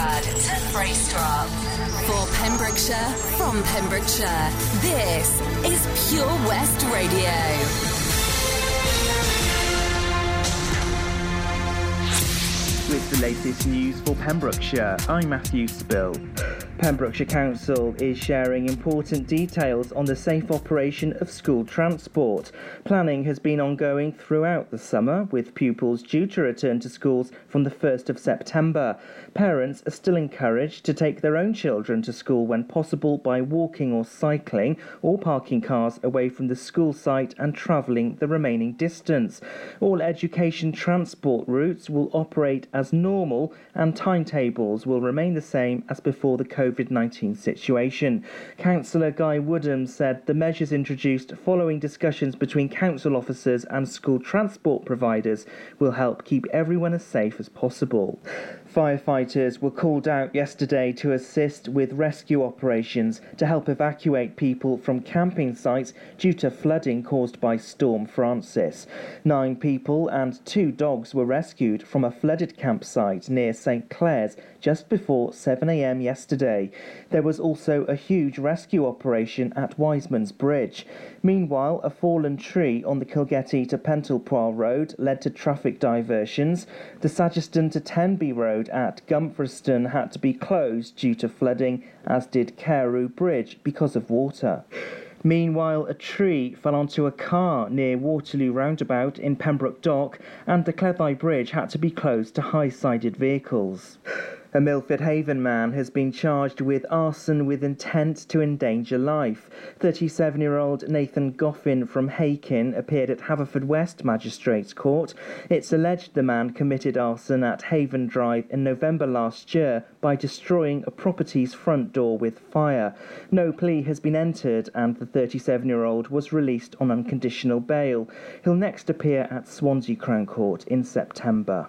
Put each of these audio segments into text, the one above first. Fishguard to Freystrop. For Pembrokeshire, from Pembrokeshire, this is Pure West Radio. With the latest news for Pembrokeshire, I'm Matthew Spill. Pembrokeshire Council is sharing important details on the safe operation of school transport. Planning has been ongoing throughout the summer, with pupils due to return to schools from the 1st of September. Parents are still encouraged to take their own children to school when possible by walking or cycling, or parking cars away from the school site and travelling the remaining distance. All education transport routes will operate as normal, and timetables will remain the same as before the COVID-19 situation. Councillor Guy Woodham said the measures introduced following discussions between council officers and school transport providers will help keep everyone as safe as possible. Firefighters were called out yesterday to assist with rescue operations to help evacuate people from camping sites due to flooding caused by Storm Francis. 9 people and 2 dogs were rescued from a flooded campsite near St. Clair's just before 7 a.m. yesterday. There was also a huge rescue operation at Wiseman's Bridge. Meanwhile, a fallen tree on the Kilgetty to Pentelpoil Road led to traffic diversions. The Sagiston to Tenby Road at Gumfriston had to be closed due to flooding, as did Carew Bridge because of water. Meanwhile, a tree fell onto a car near Waterloo Roundabout in Pembroke Dock, and the Cleddau Bridge had to be closed to high-sided vehicles. A Milford Haven man has been charged with arson with intent to endanger life. 37-year-old Nathan Goffin from Hakin appeared at Haverfordwest Magistrates Court. It's alleged the man committed arson at Haven Drive in November last year by destroying a property's front door with fire. No plea has been entered, and the 37-year-old was released on unconditional bail. He'll next appear at Swansea Crown Court in September.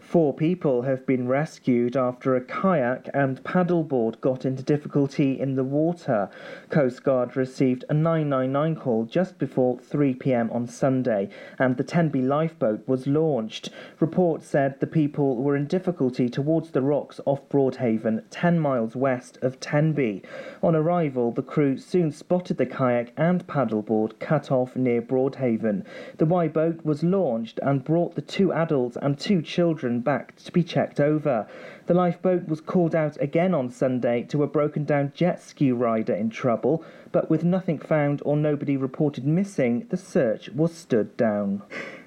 4 people have been rescued after a kayak and paddleboard got into difficulty in the water. Coast Guard received a 999 call just before 3 p.m. on Sunday, and the Tenby lifeboat was launched. Reports said the people were in difficulty towards the rocks off Broadhaven, 10 miles west of Tenby. On arrival, the crew soon spotted the kayak and paddleboard cut off near Broadhaven. The Y boat was launched and brought the 2 adults and 2 children back to be checked over. The lifeboat was called out again on Sunday to a broken-down jet ski rider in trouble, but with nothing found or nobody reported missing, the search was stood down.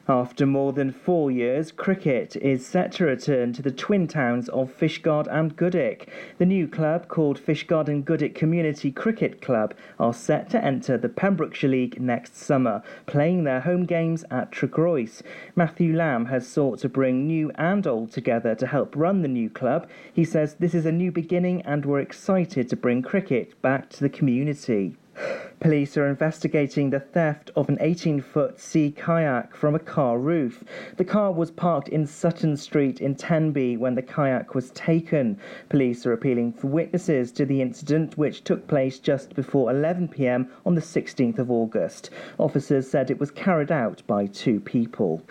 After more than 4 years, cricket is set to return to the twin towns of Fishguard and Goodwick. The new club, called Fishguard and Goodwick Community Cricket Club, are set to enter the Pembrokeshire League next summer, playing their home games at Tregrois. Matthew Lamb has sought to bring new and old together to help run the new club. He says this is a new beginning and we're excited to bring cricket back to the community. Police are investigating the theft of an 18-foot sea kayak from a car roof. The car was parked in Sutton Street in Tenby when the kayak was taken. Police are appealing for witnesses to the incident, which took place just before 11 p.m. on the 16th of August. Officers said it was carried out by 2 people.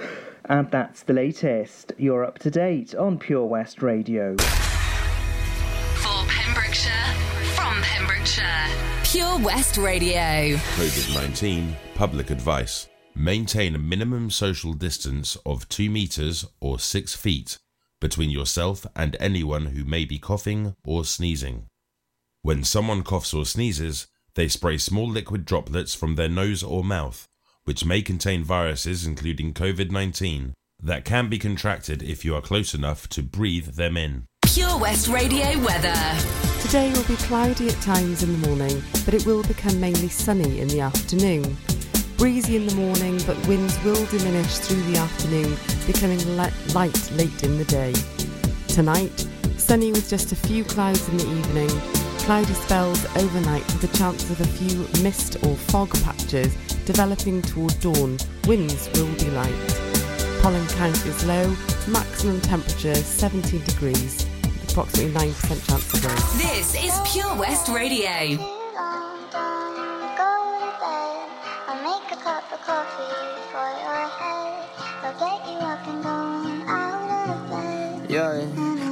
And that's the latest. You're up to date on Pure West Radio. For Pembrokeshire, from Pembrokeshire. Pure West Radio. COVID-19 public advice. Maintain a minimum social distance of 2 metres or 6 feet between yourself and anyone who may be coughing or sneezing. When someone coughs or sneezes, they spray small liquid droplets from their nose or mouth, which may contain viruses including COVID-19 that can be contracted if you are close enough to breathe them in. Pure West Radio weather. Today will be cloudy at times in the morning, but it will become mainly sunny in the afternoon. Breezy in the morning, but winds will diminish through the afternoon, becoming light late in the day. Tonight, sunny with just a few clouds in the evening. Cloudy spells overnight with a chance of a few mist or fog patches developing toward dawn. Winds will be light. Pollen count is low. Maximum temperature 17 degrees. Approximately 9% chance of rain. This is Pure West Radio. Go to bed. I'll make a cup of coffee for your head. I'll get you up and going out of bed. Yeah.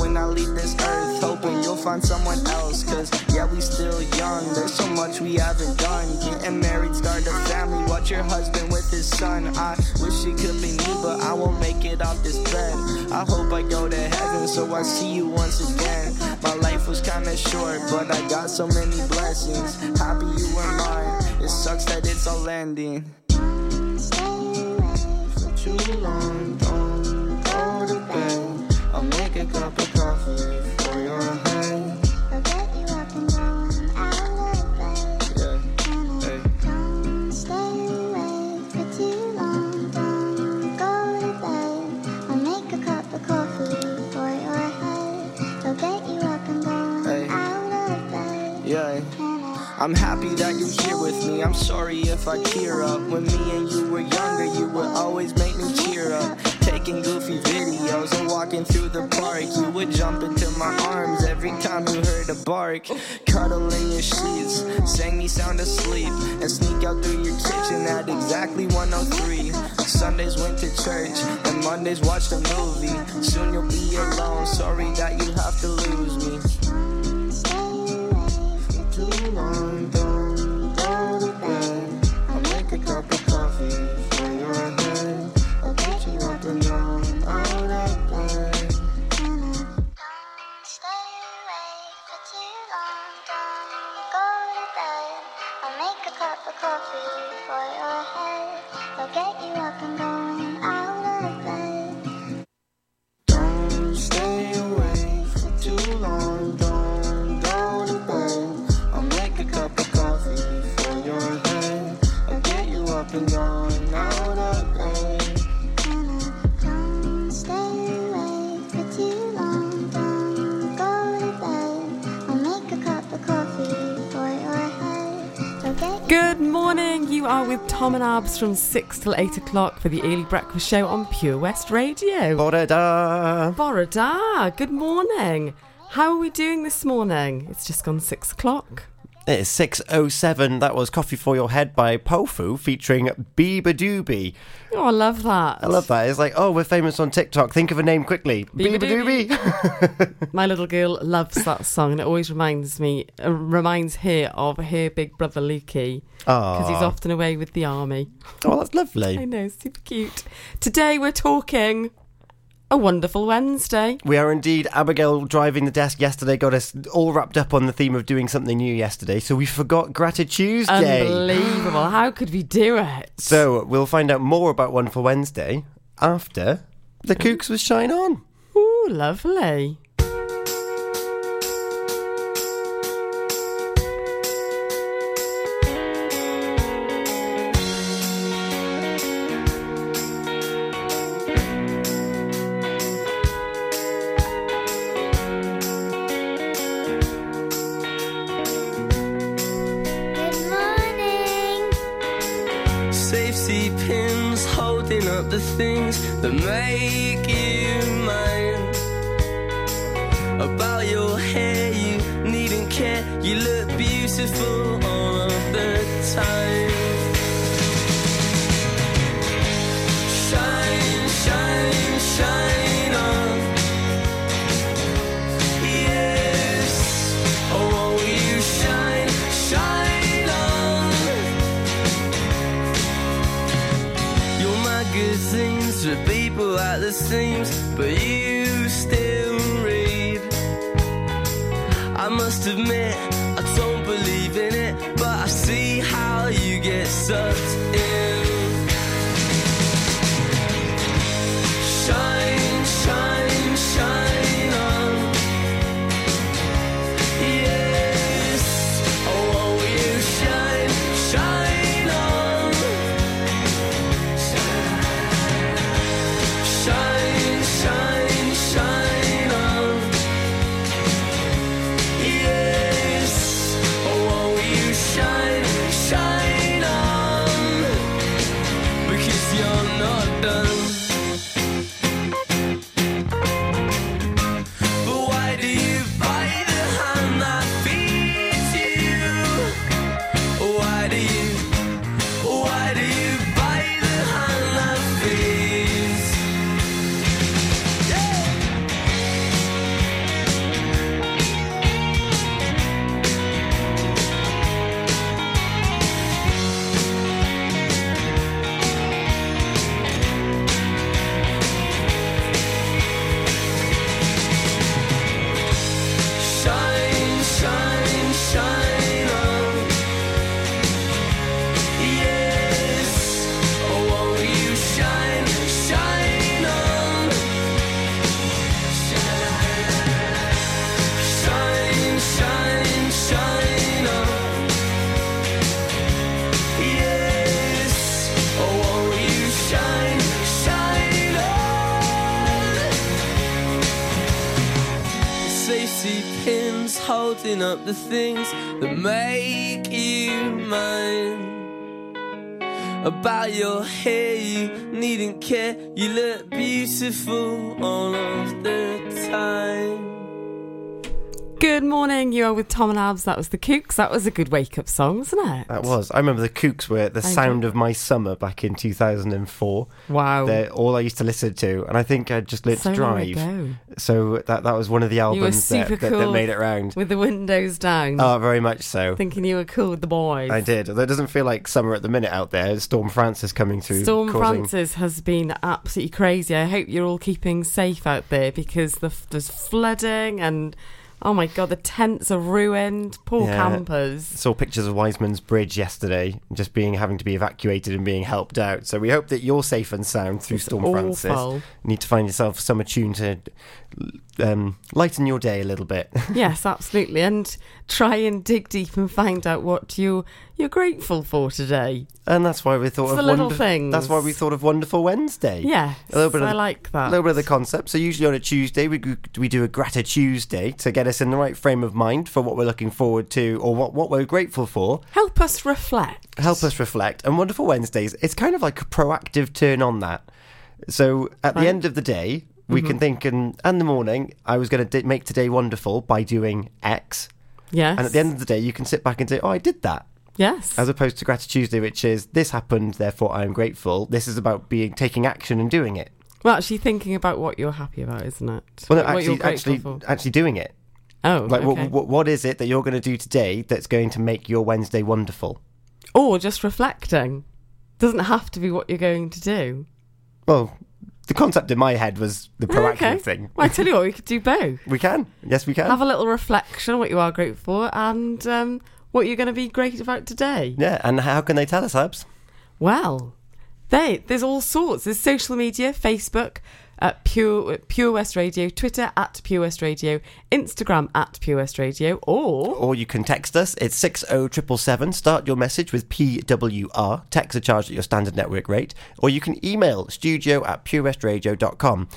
When I leave this earth, hoping you'll find someone else. Cause yeah, we still young, there's so much we haven't done. Getting married, start a family, watch your husband with his son. I wish it could be me, but I won't make it off this bed. I hope I go to heaven, so I see you once again. My life was kinda short, but I got so many blessings. Happy you were mine, it sucks that it's all ending. For too long, don't go to bed. I'll make a cup of coffee for your head. I'm happy that you're here with me, I'm sorry if I tear up. When me and you were younger, you would always make me cheer up. Taking goofy videos and walking through the park, you would jump into my arms every time you heard a bark. Cuddle in your sheets, sang me sound asleep, and sneak out through your kitchen at exactly 1:03. Sundays went to church, and Mondays watched a movie. Soon you'll be alone, sorry that you have to lose me. Too long, don't go to bed. I'll make a cup of coffee for your head. I'll get you up and down, out of bed. Don't stay awake for too long. Don't go to bed. I'll make a cup of coffee for your head. I'll get you up and going out of bed. Don't stay awake for too long. Don't go to bed. A cup of coffee for your head. I'll get you up and going out of bed. Don't stay awake for too long. Don't go to bed. I'll make a cup of coffee for your head. Good morning. You are with Tom and Abs from 6 till 8 o'clock for the Early Breakfast Show on Pure West Radio. Borada. Borada. Good morning. How are we doing this morning? It's just gone 6 o'clock. It's 6:07. That was Coffee for Your Head by Pofu featuring Beabadoobee. Oh, I love that. I love that. It's like, oh, we're famous on TikTok. Think of a name quickly. Beabadoobee. My little girl loves that song, and it always reminds her of her big brother Lukey, because he's often away with the army. Oh, that's lovely. I know, super cute. Today we're talking a wonderful Wednesday. We are indeed. Abigail driving the desk yesterday got us all wrapped up on the theme of doing something new yesterday, so we forgot Gratitude. Unbelievable. How could we do it? So we'll find out more about Wonderful Wednesday after The Kooks with Shine On. Ooh, lovely. The things that make you mine. About your hair, you needn't care. You look beautiful all of the time. Shine, shine, shine on. Yes, oh, won't you shine, shine. Magazines with people at the seams, but you still read. I must admit, I don't believe in it, but I see how you get sucked in. Shine, shine, shine on. Yes, oh, won't you shine, shine. Shine on. greasy pins holding up the things that make you mine. About your hair you needn't care, you look beautiful all of the time. Good morning, you are with Tom and Abs. That was The Kooks. That was a good wake-up song, wasn't it? That was. I remember The Kooks were The Sound of My Summer back in 2004. Wow. They're all I used to listen to, and I think I just learnt to drive. So that was one of the albums that made it round. With the windows down. Oh, very much so. Thinking you were cool with the boys. I did. Although it doesn't feel like summer at the minute out there. Storm Francis coming through. Storm Francis has been absolutely crazy. I hope you're all keeping safe out there because there's flooding and... Oh my God, the tents are ruined. Poor campers. Saw pictures of Wiseman's Bridge yesterday, just having to be evacuated and being helped out. So we hope that you're safe and sound through Storm Francis. You need to find yourself some tune to lighten your day a little bit. Yes, absolutely. And try and dig deep and find out what you're grateful for today. And that's why we thought of little things. That's why we thought of Wonderful Wednesday. Yeah, I like that. A little bit of the concept. So usually on a Tuesday we do a Grata Tuesday to get us in the right frame of mind for what we're looking forward to or what we're grateful for. Help us reflect. And Wonderful Wednesdays, it's kind of like a proactive turn on that. So at the end of the day, we can think in the morning, I was going to make today wonderful by doing X. Yes. And at the end of the day, you can sit back and say, oh, I did that. Yes. As opposed to Gratitude Tuesday, which is, this happened, therefore I am grateful. This is about taking action and doing it. Well, actually thinking about what you're happy about, isn't it? Well, no, actually doing it. Oh, like, okay. What is it that you're going to do today that's going to make your Wednesday wonderful? Or just reflecting. Doesn't have to be what you're going to do. Well, the concept in my head was the proactive thing. Well, I tell you what, we could do both. We can. Yes, we can. Have a little reflection on what you are grateful for and... what you're going to be great about today. Yeah, and how can they tell us, Abs? Well, there's all sorts. There's social media, Facebook, at Pure West Radio, Twitter at Pure West Radio, Instagram at Pure West Radio, or you can text us. It's 60777. Start your message with PWR. Texts are charged at your standard network rate. Or you can email studio@purewestradio.com.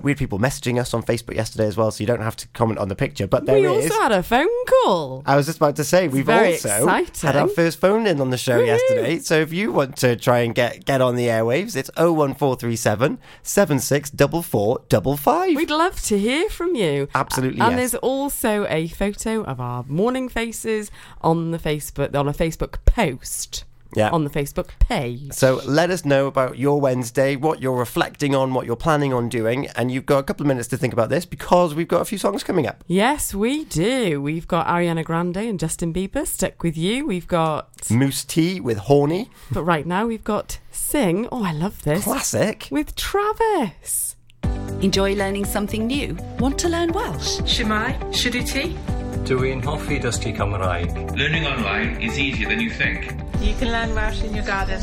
We had people messaging us on Facebook yesterday as well, so you don't have to comment on the picture. But we also had a phone call. I was just about to say we've also had our first phone in on the show yesterday. So if you want to try and get on the airwaves, it's 01437 76 4455. We'd love to hear from you. Absolutely, and there's also a photo of our morning faces on a Facebook post. Yeah. On the Facebook page. So let us know about your Wednesday, what you're reflecting on, what you're planning on doing, and you've got a couple of minutes to think about this because we've got a few songs coming up. Yes, we do. We've got Ariana Grande and Justin Bieber, Stuck With You. We've got... Moose Tea with Horny. But right now we've got Sing, oh I love this. Classic. With Travis. Enjoy learning something new? Want to learn Welsh? Shemai, Shuduti. Doing Hoffi Dusty Cymraeg. Learning online is easier than you think. You can learn Welsh in your garden.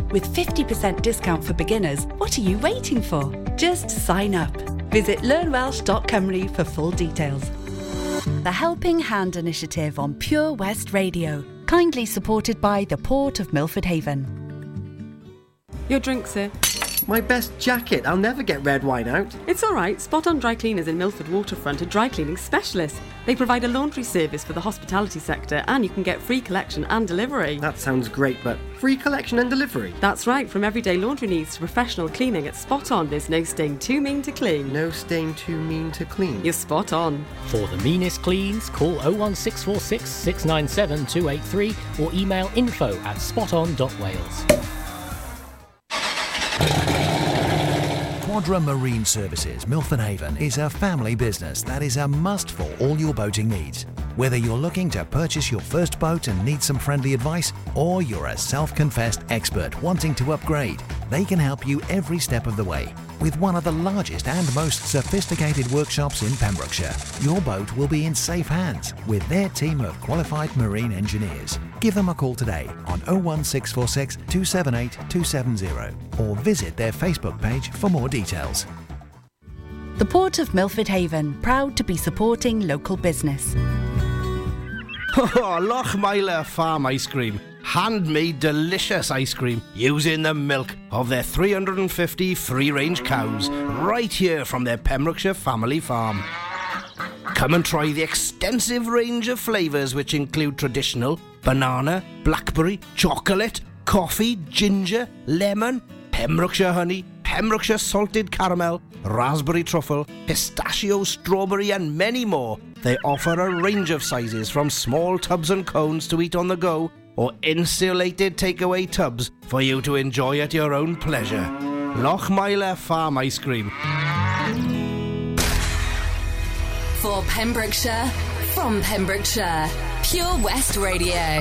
With 50% discount for beginners, what are you waiting for? Just sign up. Visit learnwelsh.cymru for full details. The Helping Hand Initiative on Pure West Radio, kindly supported by the Port of Milford Haven. Your drink, sir. My best jacket. I'll never get red wine out. It's all right. Spot On Dry Cleaners in Milford Waterfront are dry cleaning specialists. They provide a laundry service for the hospitality sector and you can get free collection and delivery. That sounds great, but free collection and delivery? That's right. From everyday laundry needs to professional cleaning at Spot On, there's no stain too mean to clean. No stain too mean to clean. You're spot on. For the meanest cleans, call 01646 697 283 or email info@spoton.wales. Quadra Marine Services, Milford Haven, is a family business that is a must for all your boating needs. Whether you're looking to purchase your first boat and need some friendly advice, or you're a self-confessed expert wanting to upgrade, they can help you every step of the way. with one of the largest and most sophisticated workshops in Pembrokeshire. Your boat will be in safe hands with their team of qualified marine engineers. Give them a call today on 01646 278 270 or visit their Facebook page for more details. The Port of Milford Haven, proud to be supporting local business. Oh, Lochmiller Farm Ice Cream. Handmade delicious ice cream using the milk of their 350 free-range cows right here from their Pembrokeshire family farm. Come and try the extensive range of flavours which include traditional banana, blackberry, chocolate, coffee, ginger, lemon, Pembrokeshire honey, Pembrokeshire salted caramel, raspberry truffle, pistachio, strawberry and many more. They offer a range of sizes from small tubs and cones to eat on the go or insulated takeaway tubs for you to enjoy at your own pleasure. Lochmiller Farm Ice Cream. For Pembrokeshire, from Pembrokeshire, Pure West Radio.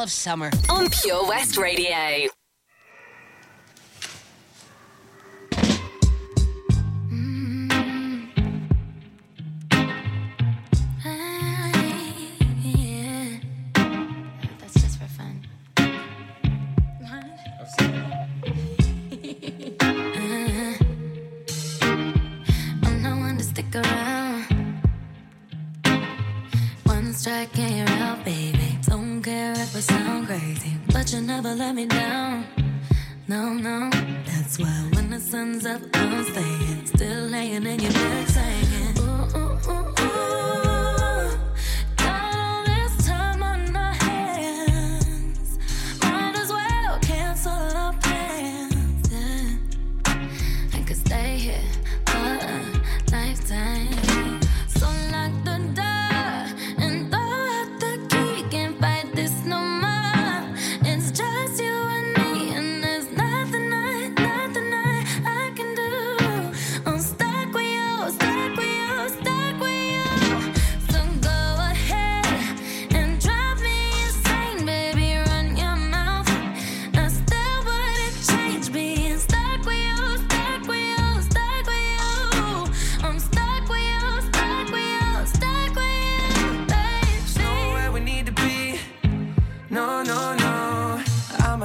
smell of summer on Pure West Radio. Can't hear out, baby. Don't care if I sound crazy, but you never let me down. No, no. That's why when the sun's up, I'm staying. Still laying in your bed, saying, ooh, ooh, ooh, ooh. Got all this time on my hands. Might as well cancel our plans. Yeah. I could stay here for a lifetime. So lock the door.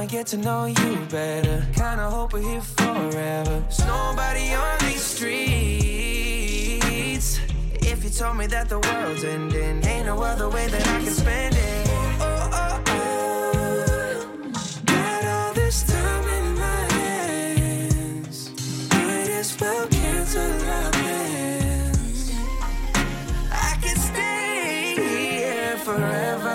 Get to know you better. Kinda hope we're here forever. There's nobody on these streets. If you told me that the world's ending, ain't no other way that I can spend it. Oh, oh, oh, oh. Got all this time in my hands. Might as well cancel our plans. I can stay here forever.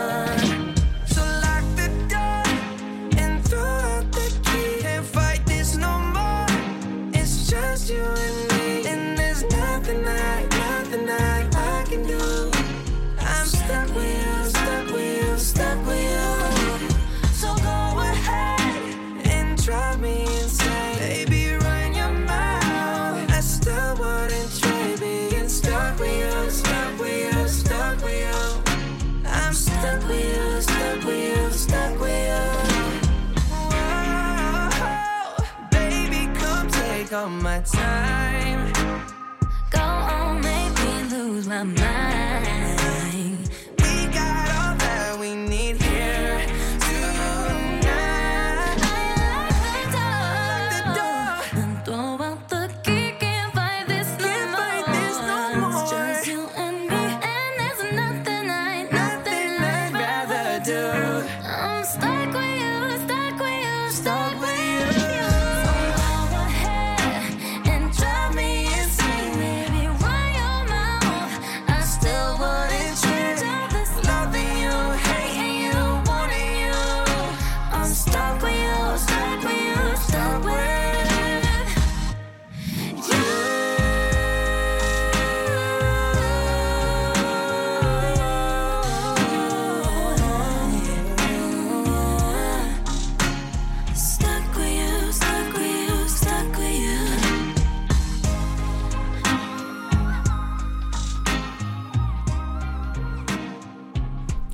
All my time, go on, make me lose my mind. We got all that we need here tonight. Lock the door and throw out the key. Can't fight this no more. It's just you and me, and there's nothing I'd rather do. I'm stuck with you, stuck with you, stuck with you.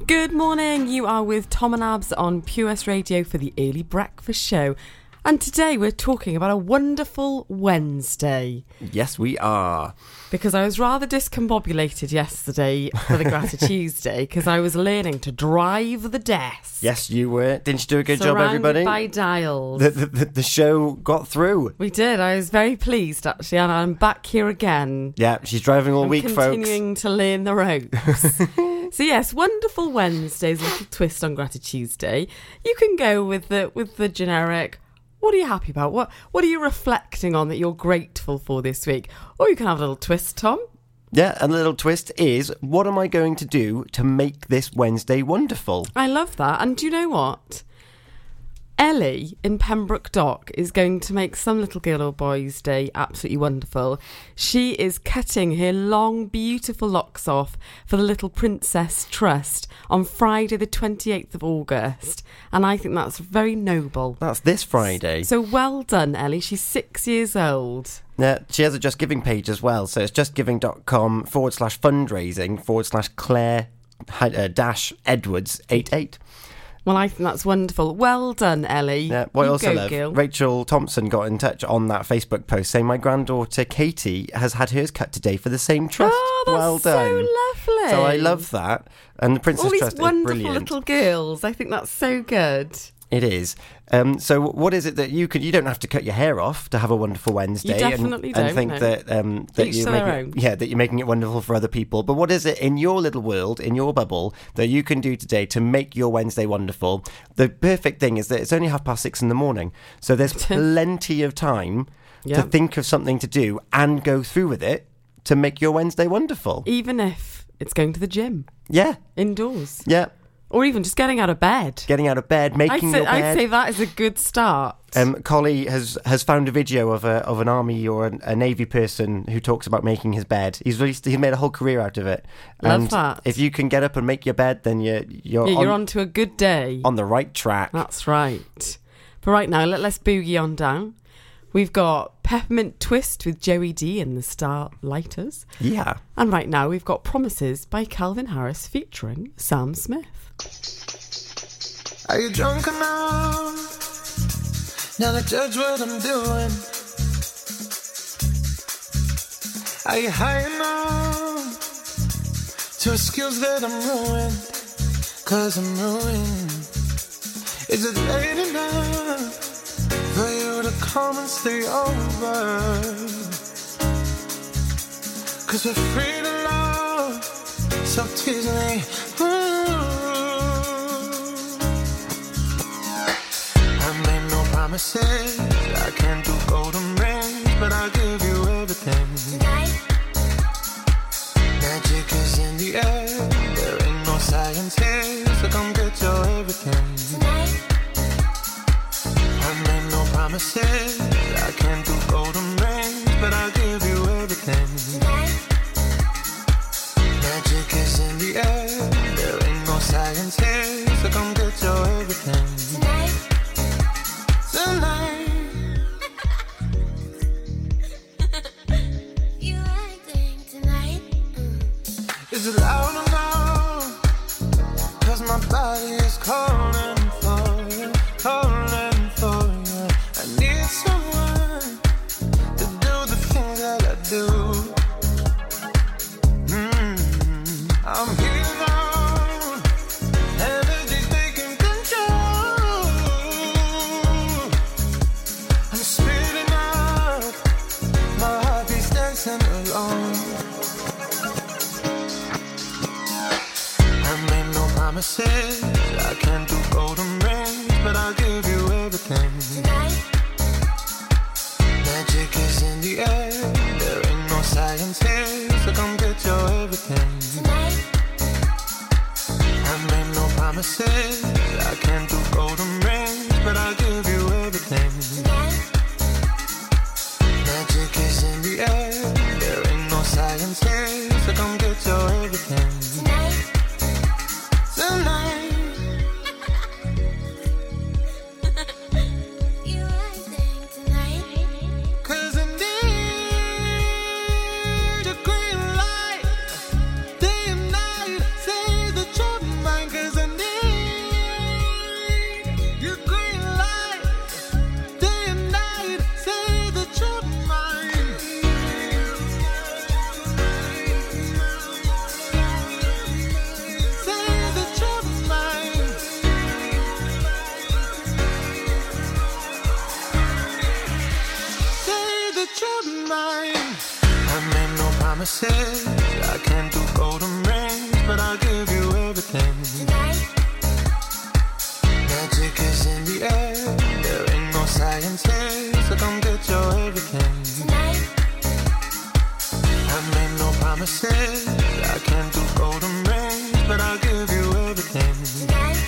Good morning, you are with Tom and Abs on Pure West Radio for the Early Breakfast Show. And today we're talking about a wonderful Wednesday. Yes, we are. Because I was rather discombobulated yesterday for the Gratitude Tuesday because I was learning to drive the desk. Yes, you were. Didn't you do a good job, everybody? Surrounded by dials. The show got through. We did. I was very pleased, actually, and I'm back here again. Yeah, she's driving all week, folks. Continuing to learn the ropes. So yes, wonderful Wednesday's little twist on Gratitude Tuesday. You can go with the generic, what are you happy about? What are you reflecting on that you're grateful for this week? Or you can have a little twist, Tom. Yeah, and the little twist is, what am I going to do to make this Wednesday wonderful? I love that. And do you know what? Ellie in Pembroke Dock is going to make some little girl or boy's day absolutely wonderful. She is cutting her long, beautiful locks off for the Little Princess Trust on Friday the 28th of August. And I think that's very noble. That's this Friday. So well done, Ellie. She's 6 years old. Now, she has a Just Giving page as well. So it's justgiving.com/fundraising/Claire-Edwards88. Well, I think that's wonderful. Well done, Ellie. Yeah, what you also go, love, Gil. Rachel Thompson got in touch on that Facebook post saying my granddaughter Katie has had hers cut today for the same trust. Oh, that's well done. So lovely. So I love that. And the Princess Trust is brilliant. All these wonderful little girls. I think that's so good. It is. So what is it that you could... You don't have to cut your hair off to have a wonderful Wednesday. You definitely and don't, think no. that you're making, yeah, that you're making it wonderful for other people. But what is it in your little world, in your bubble, that you can do today to make your Wednesday wonderful? The perfect thing is that it's only 6:30 in the morning. So there's plenty of time to think of something to do and go through with it to make your Wednesday wonderful. Even if it's going to the gym. Yeah. Indoors. Yeah. Or even just getting out of bed. Getting out of bed, making your bed. I'd say that is a good start. Collie has found a video of an army or a navy person who talks about making his bed. He's made a whole career out of it. Love and that. If you can get up and make your bed, then you're on to a good day. On the right track. That's right. But right now, let's boogie on down. We've got Peppermint Twist with Joey D and the Starlighters. Yeah. And right now we've got Promises by Calvin Harris featuring Sam Smith. Are you drunk enough now to judge what I'm doing? Are you high enough to excuse that I'm ruined? 'Cause I'm ruined. Is it late enough for you to come and stay over? 'Cause we're free to love, so tease me. Ooh. I made no promises, I can't do golden rings, but I'll give you everything. Tonight. Magic is in the air, there ain't no science here, so come get your everything. Tonight. I made no promises, I can't do golden rings, but I'll give you everything. Tonight. Magic is in the air, there ain't no science here, so come get your everything. Tonight. Tonight. You acting tonight? Is it loud or loud? 'Cause my body is calling for you, calling. Promises, I can't do golden rings, but I'll give you everything. Tonight. Magic is in the air, there ain't no science here, so come get your everything. Tonight. I made no promises, I can't do golden rings, but I'll give you everything. Tonight. Magic is in the air, there ain't no science here, so come get your everything. Tonight. Tonight. You acting tonight, 'cause I need a green light, day and night. Say the truth of mine, 'cause I need your green light, day and night. Say the truth of mine. Promises, I can't do golden rings, but I'll give you everything. Tonight. Magic is in the air, there ain't no science here, so come get your everything. Tonight. I made no promises, I can't do golden rings, but I'll give you everything. Tonight.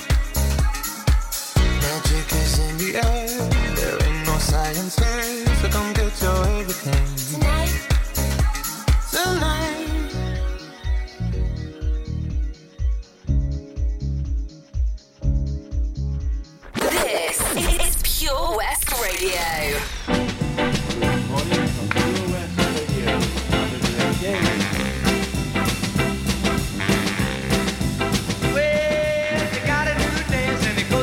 Magic is in the air, there ain't no science here, so come get your everything. Tonight. Tonight. This is Pure West Radio. Morning from Pure West Radio. Well, you gotta do this and it goes.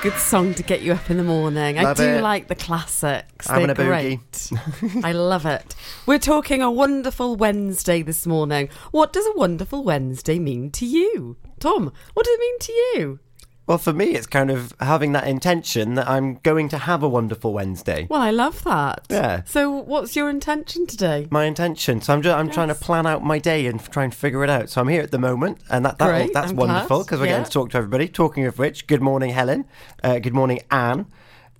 Good song to get you up in the morning. I do like the classics. They're great. I love it. We're talking a wonderful Wednesday this morning. What does a wonderful Wednesday mean to you? Tom, what does it mean to you? Well, for me, it's kind of having that intention that I'm going to have a wonderful Wednesday. Well, I love that. Yeah. So what's your intention today? My intention. So I'm trying to plan out my day and try and figure it out. So I'm here at the moment, and that's wonderful because we're getting to talk to everybody. Talking of which, good morning, Helen. Good morning, Anne.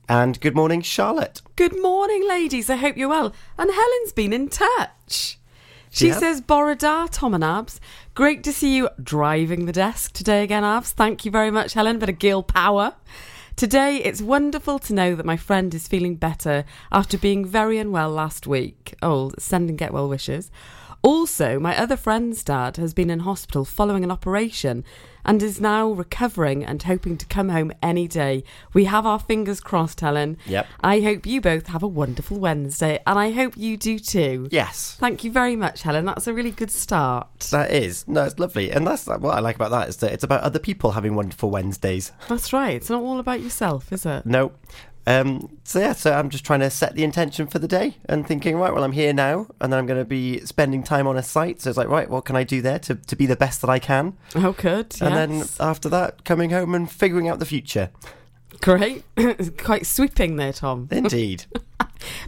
And good morning, Charlotte. Good morning, ladies. I hope you're well. And Helen's been in touch. She says, Borodar, Tom and Abs. Great to see you driving the desk today again, Abs. Thank you very much, Helen. Bit of Gill power. Today, it's wonderful to know that my friend is feeling better after being very unwell last week. Oh, send and get well wishes. Also, my other friend's dad has been in hospital following an operation and is now recovering and hoping to come home any day. We have our fingers crossed, Helen. Yep. I hope you both have a wonderful Wednesday, and I hope you do too. Yes. Thank you very much, Helen. That's a really good start. That is. No, it's lovely. And that's what I like about that, is that it's about other people having wonderful Wednesdays. That's right. It's not all about yourself, is it? No. So I'm just trying to set the intention for the day and thinking, right, well, I'm here now and then I'm going to be spending time on a site. So it's like, right, what can I do there to be the best that I can? Oh, good. And then after that, coming home and figuring out the future. Great. Quite sweeping there, Tom. Indeed.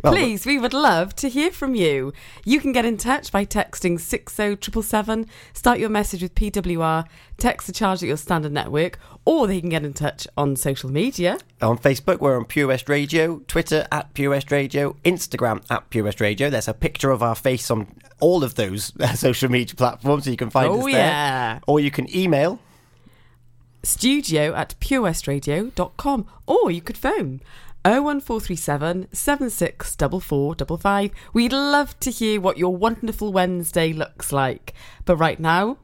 Well, please, we would love to hear from you. You can get in touch by texting 60777, start your message with PWR, text the charge at your standard network, or they can get in touch on social media. On Facebook, we're on Pure West Radio, Twitter @PureWestRadio, Instagram @PureWestRadio. There's a picture of our face on all of those social media platforms, so you can find us there. Or you can email studio@purewestradio.com, or you could phone 01437 764455. We'd love to hear what your wonderful Wednesday looks like. But right now,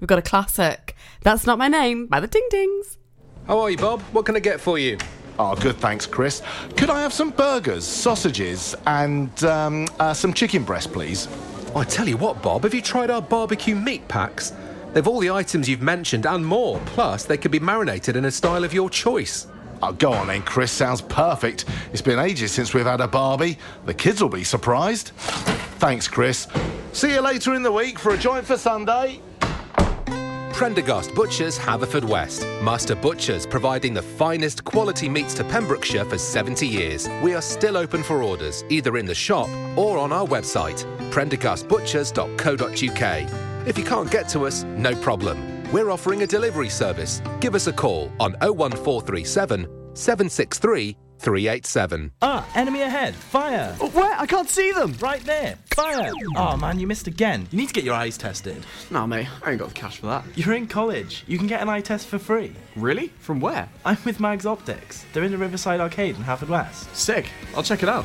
we've got a classic. That's Not My Name by the Ding Dings. How are you, Bob? What can I get for you? Oh, good, thanks, Chris. Could I have some burgers, sausages, and some chicken breast, please? I tell you what, Bob, have you tried our barbecue meat packs? They've all the items you've mentioned and more. Plus, they could be marinated in a style of your choice. Oh, go on then, Chris. Sounds perfect. It's been ages since we've had a barbie. The kids will be surprised. Thanks, Chris. See you later in the week for a joint for Sunday. Prendergast Butchers, Haverfordwest. Master Butchers, providing the finest quality meats to Pembrokeshire for 70 years. We are still open for orders, either in the shop or on our website, prendergastbutchers.co.uk. If you can't get to us, no problem. We're offering a delivery service. Give us a call on 01437 763 387. Ah, enemy ahead. Fire. Oh, where? I can't see them. Right there. Fire. Oh, man, you missed again. You need to get your eyes tested. Nah, mate, I ain't got the cash for that. You're in college. You can get an eye test for free. Really? From where? I'm with Mags Optics. They're in the Riverside Arcade in Haverfordwest. Sick. I'll check it out.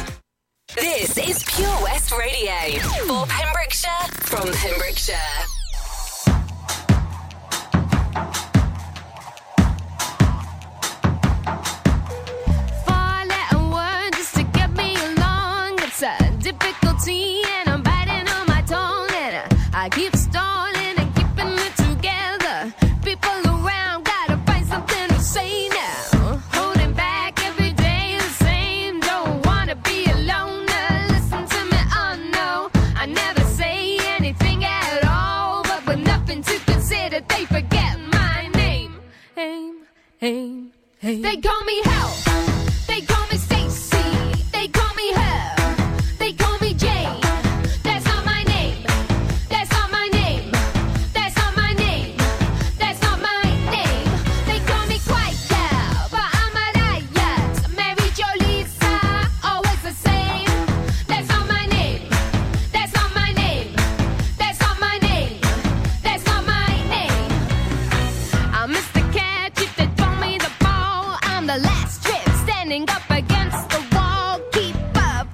This is Pure West Radio for Pembrokeshire from Pembrokeshire. Four letter words just to get me along. It's a difficulty and I'm biting on my tongue and I keep stalling and keeping it together. People around gotta find something to say now. Holding back every day the same. Don't wanna be alone. Hey, hey. They call me help. They call me Stacy. They call me her. They call me Jane. That's not my name. That's not my name. That's not my name. That's not my name. They call me Quiet Girl, but I'm a riot. Mary Jo Lisa, always the same. That's not my name. That's not my name. That's not my name. That's not my name. I miss the catch if they. The last trip, standing up against the wall. Keep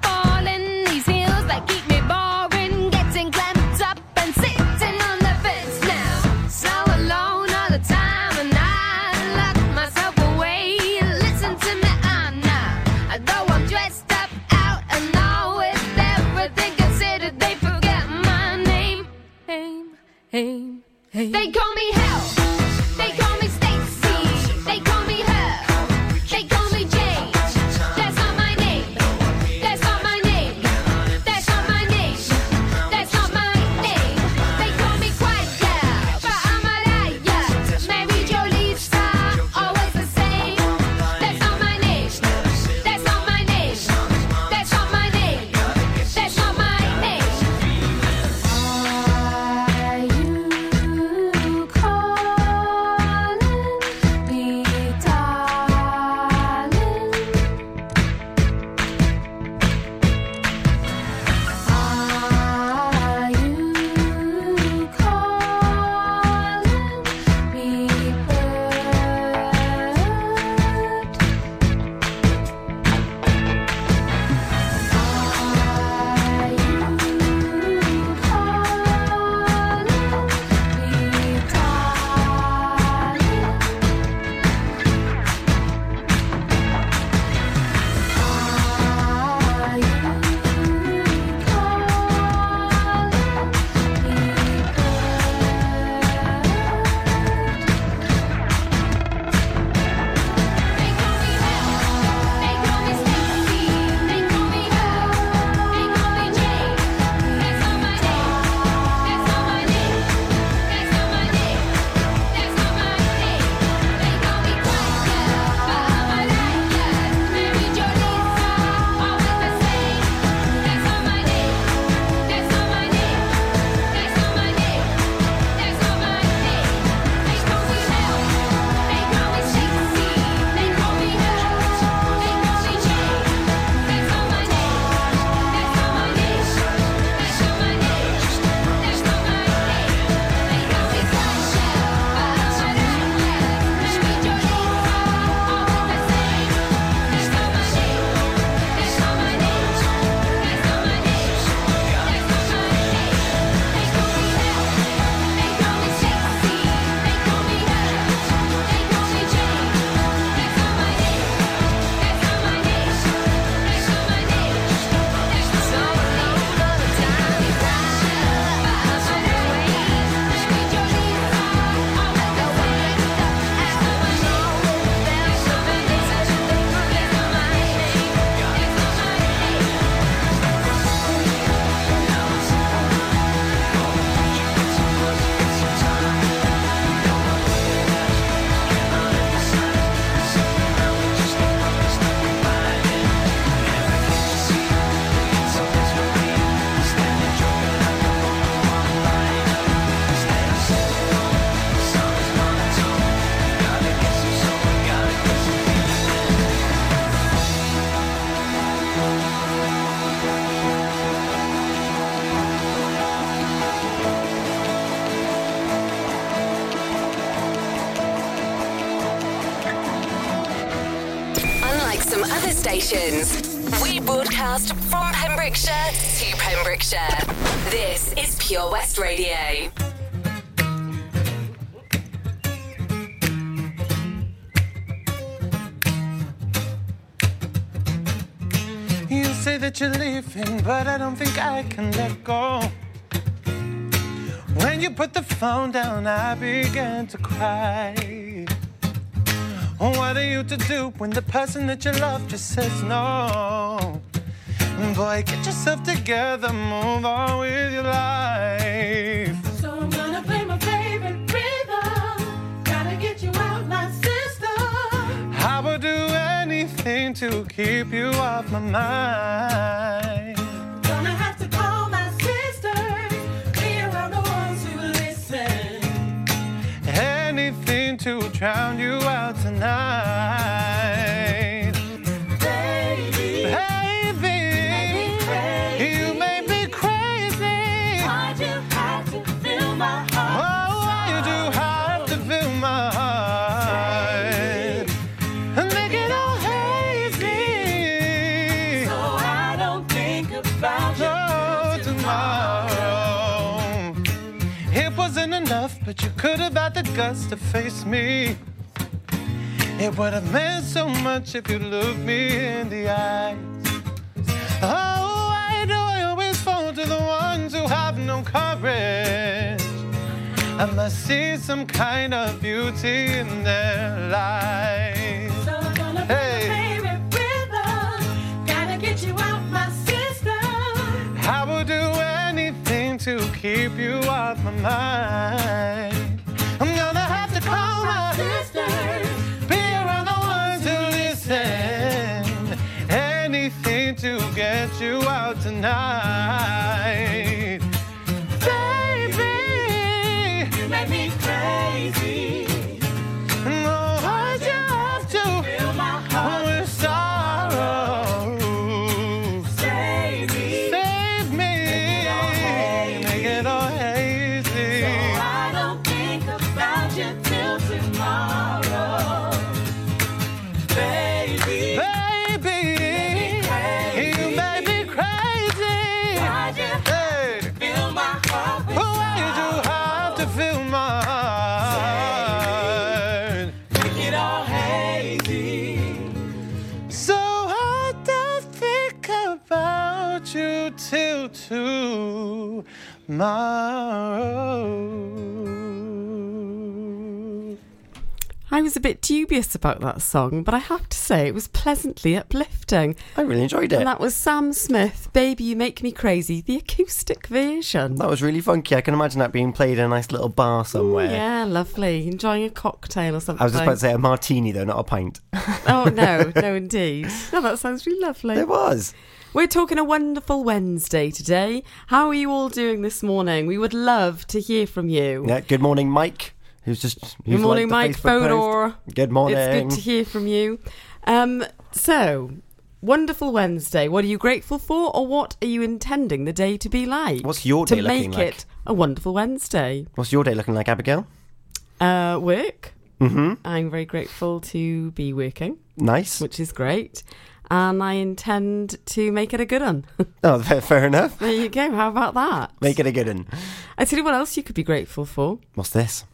falling, these hills that keep me boring. Getting clamped up and sitting on the fence now. So alone all the time and I lock myself away. Listen to me, I'm not. Though I'm dressed up, out and all with everything considered, they forget my name. Aim, aim, aim. They call me hell. They call me Stacy. They call me her. They call me Jane. That's not my name. That's not my name. That's not my name. That's not my name. They call me Quiet Girl, but I'm a liar. Mary Jo Lisa, always the same. That's not my name. That's not my name. That's not my name. That's not my name. Are you call stations. We broadcast from Pembrokeshire to Pembrokeshire. This is Pure West Radio. You say that you're leaving, but I don't think I can let go. When you put the phone down, I began to cry. Oh, what are you to do when the person that you love just says no? Boy, get yourself together, move on with your life. So I'm gonna play my favorite rhythm, gotta get you out my system. I would do anything to keep you off my mind. Gonna have to call my sisters, be around the ones who listen. Anything to drown you out tonight. But you could have had the guts to face me. It would have meant so much if you looked me in the eyes. Oh, why do I always fall to the ones who have no courage? I must see some kind of beauty in their lives. So I'm gonna be my favorite rhythm. Gotta get you out my system. I will do anything to keep you off my mind. I'm gonna have to call my sisters, be around the ones who listen. Anything to get you out tonight. Baby, you make me crazy. No, I just have to fill my heart with sorrow. I was a bit dubious about that song, but I have to say it was pleasantly uplifting. I really enjoyed it. And that was Sam Smith, Baby You Make Me Crazy, the acoustic version. That was really funky. I can imagine that being played in a nice little bar somewhere. Ooh, yeah, lovely. Enjoying a cocktail or something. I was just about to say a martini though, not a pint. Oh, no indeed. No, that sounds really lovely. It was. We're talking a wonderful Wednesday today. How are you all doing this morning? We would love to hear from you. Yeah, good morning, Mike. Good morning, Mike Fodor. Good morning. It's good to hear from you. So, wonderful Wednesday. What are you grateful for, or what are you intending the day to be like? What's your day looking like? To make it a wonderful Wednesday. What's your day looking like, Abigail? Work. Mm-hmm. I'm very grateful to be working. Nice. Which is great. And I intend to make it a good one. Oh, fair enough. There you go. How about that? Make it a good one. I tell you what else you could be grateful for. What's this?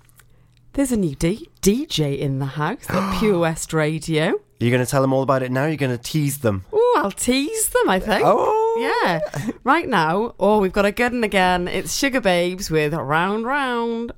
There's a new DJ in the house at Pure West Radio. Are you going to tell them all about it now? You're going to tease them? Oh, I'll tease them, I think. Oh! Yeah. Right now, we've got a good one again. It's Sugar Babes with Round Round.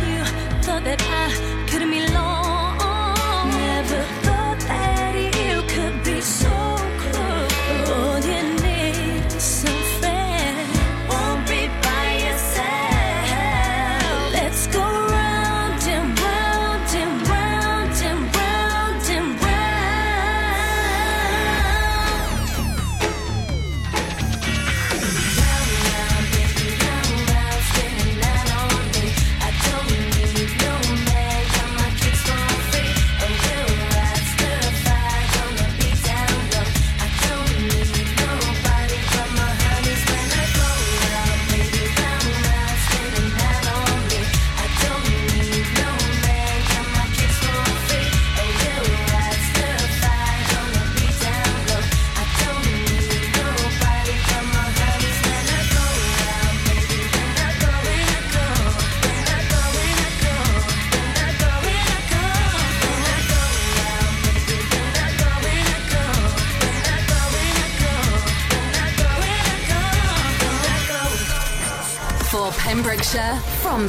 you thought that I couldn't be long. Never thought that you could be so cruel. All you need is some friend. Won't be by yourself. Let's go round and round and round and round and round. Pembrokeshire, from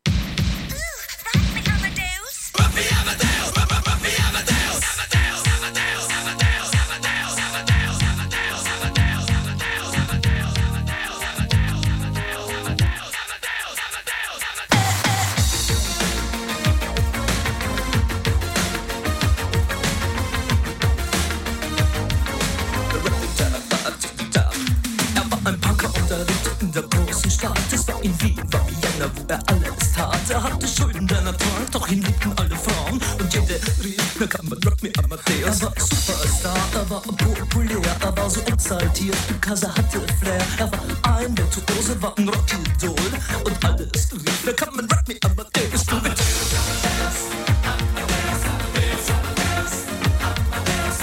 Because er hatte Flair, war ein Virtuose, war ein Rock-Idol und alles rief, wer kann man Rock Me Amadeus, du mit. Kann man Rock Me Amadeus,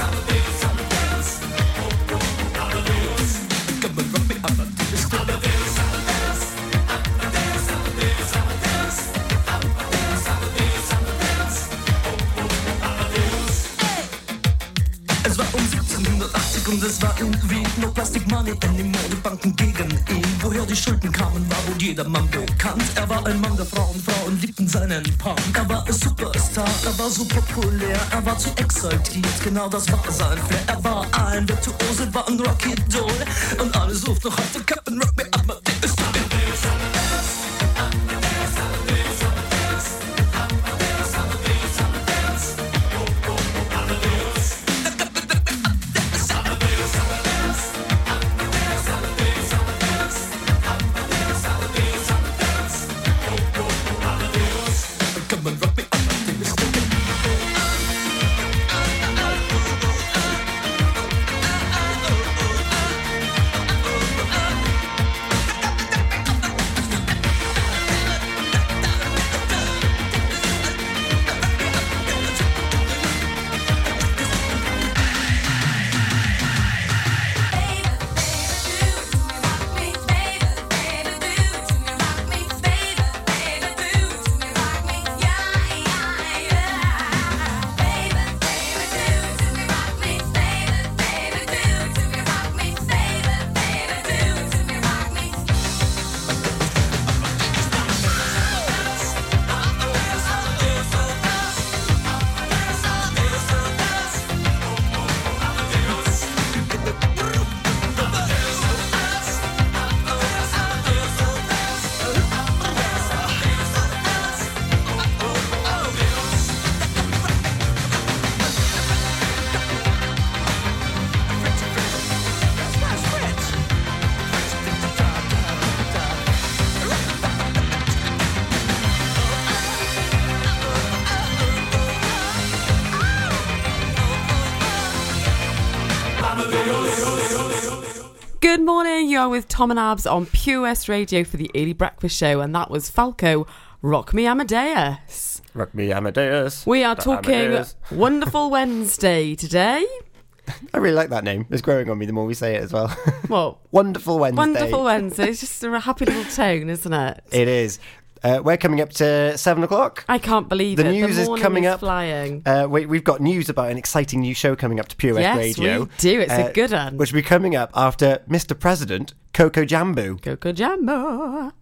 Amadeus. Es war um 1780 und es war irgendwie No Plastic Money in den Modebanken gegen ihn. Woher die Schulden kamen, war wohl jedermann bekannt. Er war ein Mann der Frauen, Frauen liebten seinen Punk. Er war ein Superstar, er war so populär, er war zu exaltiert, genau das war sein Flair. Er war ein Virtuose, war ein Rock-Idol und alle suchten noch auf den Captain Rock Me Amadeus. Good morning, you are with Tom and Abs on Pure West Radio for the Early Breakfast Show, and that was Falco, Rock Me Amadeus. Rock Me Amadeus. We are talking Amadeus. Wonderful Wednesday today. I really like that name. It's growing on me the more we say it as well. What? Wonderful Wednesday. Wonderful Wednesday. It's just a happy little tone, isn't it? It is. We're coming up to 7 o'clock. I can't believe the news the is coming up. Flying. We've got news about an exciting new show coming up to Pure West Radio. Yes, we do. It's a good one. Which will be coming up after Mr. President, Coco Jambu. Coco Jambu.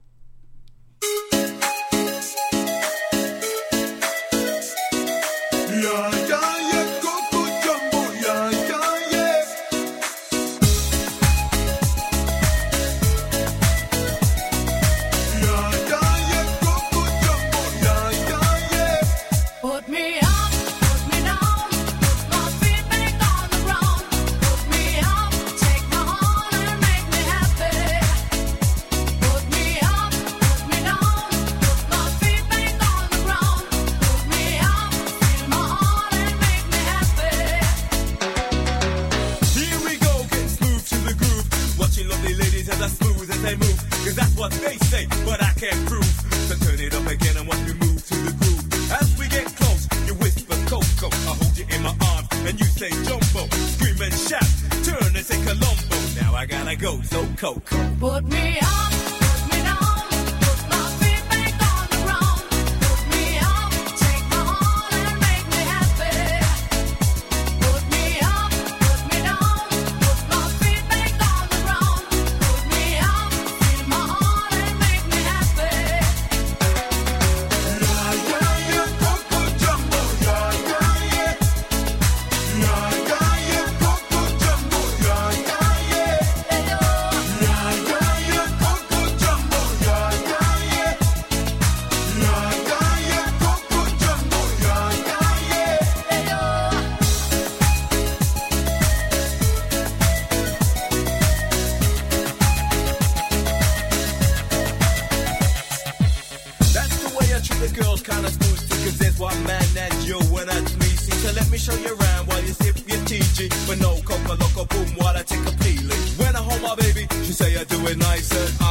But no coca loco boom while I take a peeling. When I hold my baby, she say I do it nicer.